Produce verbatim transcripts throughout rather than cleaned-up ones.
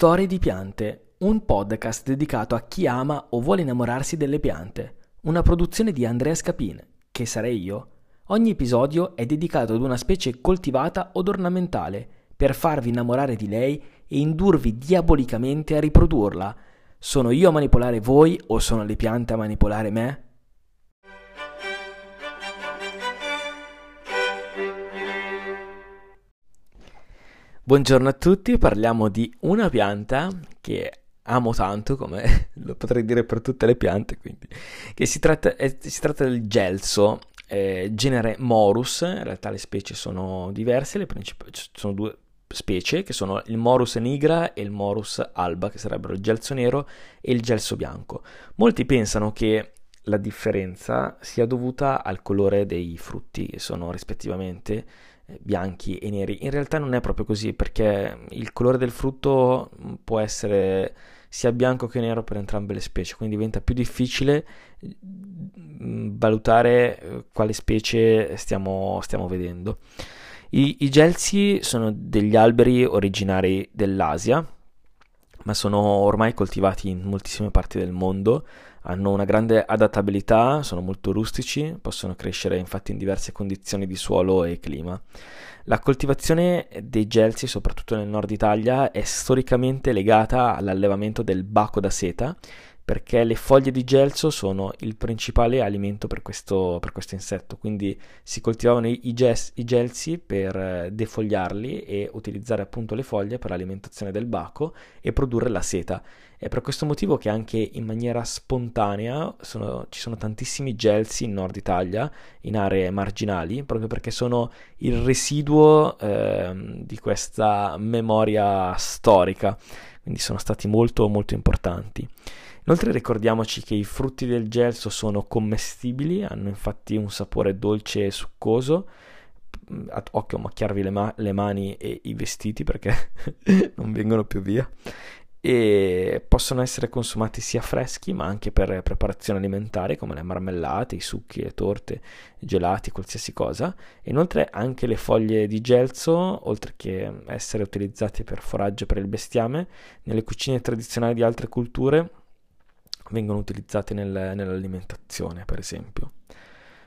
Storie di piante, un podcast dedicato a chi ama o vuole innamorarsi delle piante, una produzione di Andrea Scapin, che sarei io. Ogni episodio è dedicato ad una specie coltivata od ornamentale, per farvi innamorare di lei e indurvi diabolicamente a riprodurla. Sono io a manipolare voi o sono le piante a manipolare me? Buongiorno a tutti, parliamo di una pianta che amo tanto, come lo potrei dire per tutte le piante, quindi che si tratta, eh, si tratta del gelso, eh, genere Morus. In realtà le specie sono diverse, le princip- sono due specie che sono il Morus nigra e il Morus alba, che sarebbero il gelso nero e il gelso bianco. Molti pensano che la differenza sia dovuta al colore dei frutti, che sono rispettivamente bianchi e neri. In realtà non è proprio così, perché il colore del frutto può essere sia bianco che nero per entrambe le specie, quindi diventa più difficile valutare quale specie stiamo, stiamo vedendo. I, i gelsi sono degli alberi originari dell'Asia, ma sono ormai coltivati in moltissime parti del mondo, hanno una grande adattabilità, sono molto rustici, possono crescere infatti in diverse condizioni di suolo e clima. La coltivazione dei gelsi, soprattutto nel nord Italia, è storicamente legata all'allevamento del baco da seta, perché le foglie di gelso sono il principale alimento per questo, per questo insetto, quindi si coltivavano i, ges, i gelsi per defogliarli e utilizzare appunto le foglie per l'alimentazione del baco e produrre la seta. È per questo motivo che anche in maniera spontanea sono, ci sono tantissimi gelsi in Nord Italia, in aree marginali, proprio perché sono il residuo eh, di questa memoria storica, quindi sono stati molto molto importanti. Inoltre ricordiamoci che i frutti del gelso sono commestibili, hanno infatti un sapore dolce e succoso. Occhio a macchiarvi le, ma- le mani e i vestiti, perché non vengono più via, e possono essere consumati sia freschi ma anche per preparazione alimentare, come le marmellate, i succhi, le torte, i gelati, qualsiasi cosa. E inoltre anche le foglie di gelso, oltre che essere utilizzate per foraggio per il bestiame, nelle cucine tradizionali di altre culture vengono utilizzate nel, nell'alimentazione, per esempio.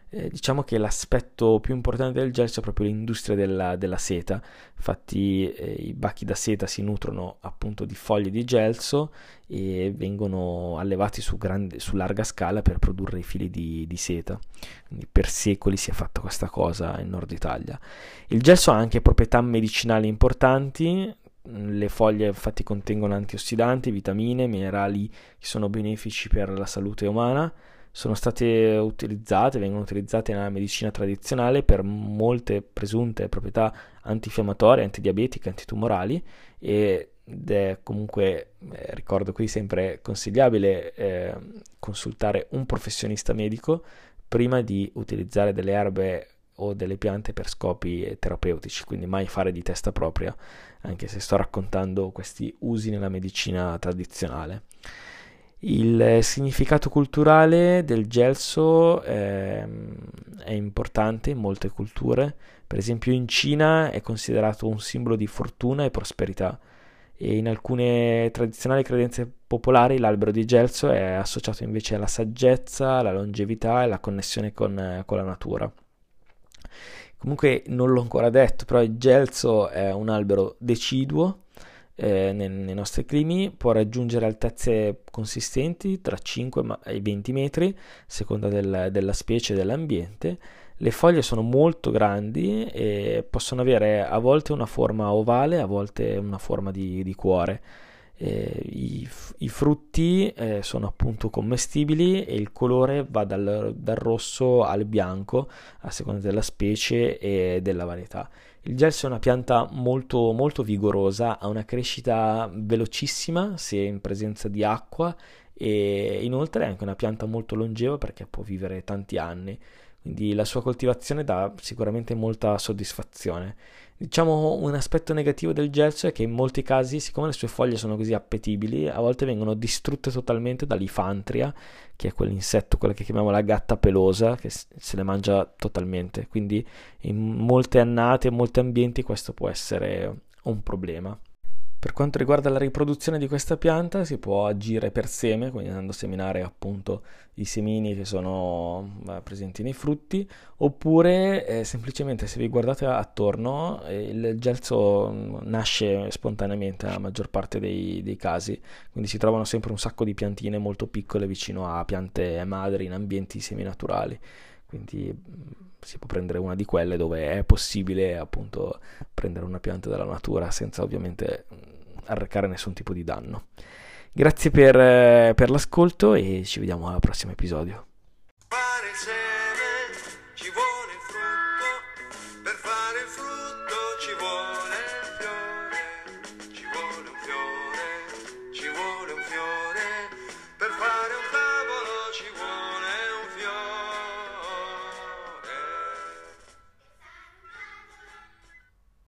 Eh, diciamo che l'aspetto più importante del gelso è proprio l'industria della, della seta. Infatti eh, i bachi da seta si nutrono appunto di foglie di gelso e vengono allevati su, grande, su larga scala per produrre i fili di, di seta. Quindi per secoli si è fatta questa cosa in Nord Italia. Il gelso ha anche proprietà medicinali importanti. Le foglie infatti contengono antiossidanti, vitamine, minerali che sono benefici per la salute umana. Sono state utilizzate, vengono utilizzate nella medicina tradizionale per molte presunte proprietà antinfiammatorie, antidiabetiche, antitumorali, ed è comunque, eh, ricordo qui sempre, consigliabile eh, consultare un professionista medico prima di utilizzare delle erbe o delle piante per scopi terapeutici, quindi mai fare di testa propria, anche se sto raccontando questi usi nella medicina tradizionale. Il significato culturale del gelso è, è importante in molte culture. Per esempio in Cina è considerato un simbolo di fortuna e prosperità, e in alcune tradizionali credenze popolari l'albero di gelso è associato invece alla saggezza, alla longevità e alla connessione con, con la natura. Comunque non l'ho ancora detto, però il gelso è un albero deciduo eh, nei, nei nostri climi, può raggiungere altezze consistenti tra cinque e venti metri, a seconda del, della specie e dell'ambiente. Le foglie sono molto grandi e possono avere a volte una forma ovale, a volte una forma di, di cuore. Eh, i, i frutti eh, sono appunto commestibili e il colore va dal, dal rosso al bianco a seconda della specie e della varietà. Il gelso è una pianta molto molto vigorosa, ha una crescita velocissima se in presenza di acqua, e inoltre è anche una pianta molto longeva perché può vivere tanti anni, quindi la sua coltivazione dà sicuramente molta soddisfazione. Diciamo un aspetto negativo del gelso è che in molti casi, siccome le sue foglie sono così appetibili, a volte vengono distrutte totalmente dall'ifantria, che è quell'insetto, quella che chiamiamo la gatta pelosa, che se le mangia totalmente, quindi in molte annate, in molti ambienti questo può essere un problema. Per quanto riguarda la riproduzione di questa pianta, si può agire per seme, quindi andando a seminare appunto i semini che sono presenti nei frutti, oppure eh, semplicemente, se vi guardate attorno, eh, il gelso nasce spontaneamente nella maggior parte dei, dei casi, quindi si trovano sempre un sacco di piantine molto piccole vicino a piante madri in ambienti seminaturali. Quindi si può prendere una di quelle dove è possibile appunto prendere una pianta dalla natura senza ovviamente arrecare nessun tipo di danno. Grazie per, per l'ascolto e ci vediamo al prossimo episodio.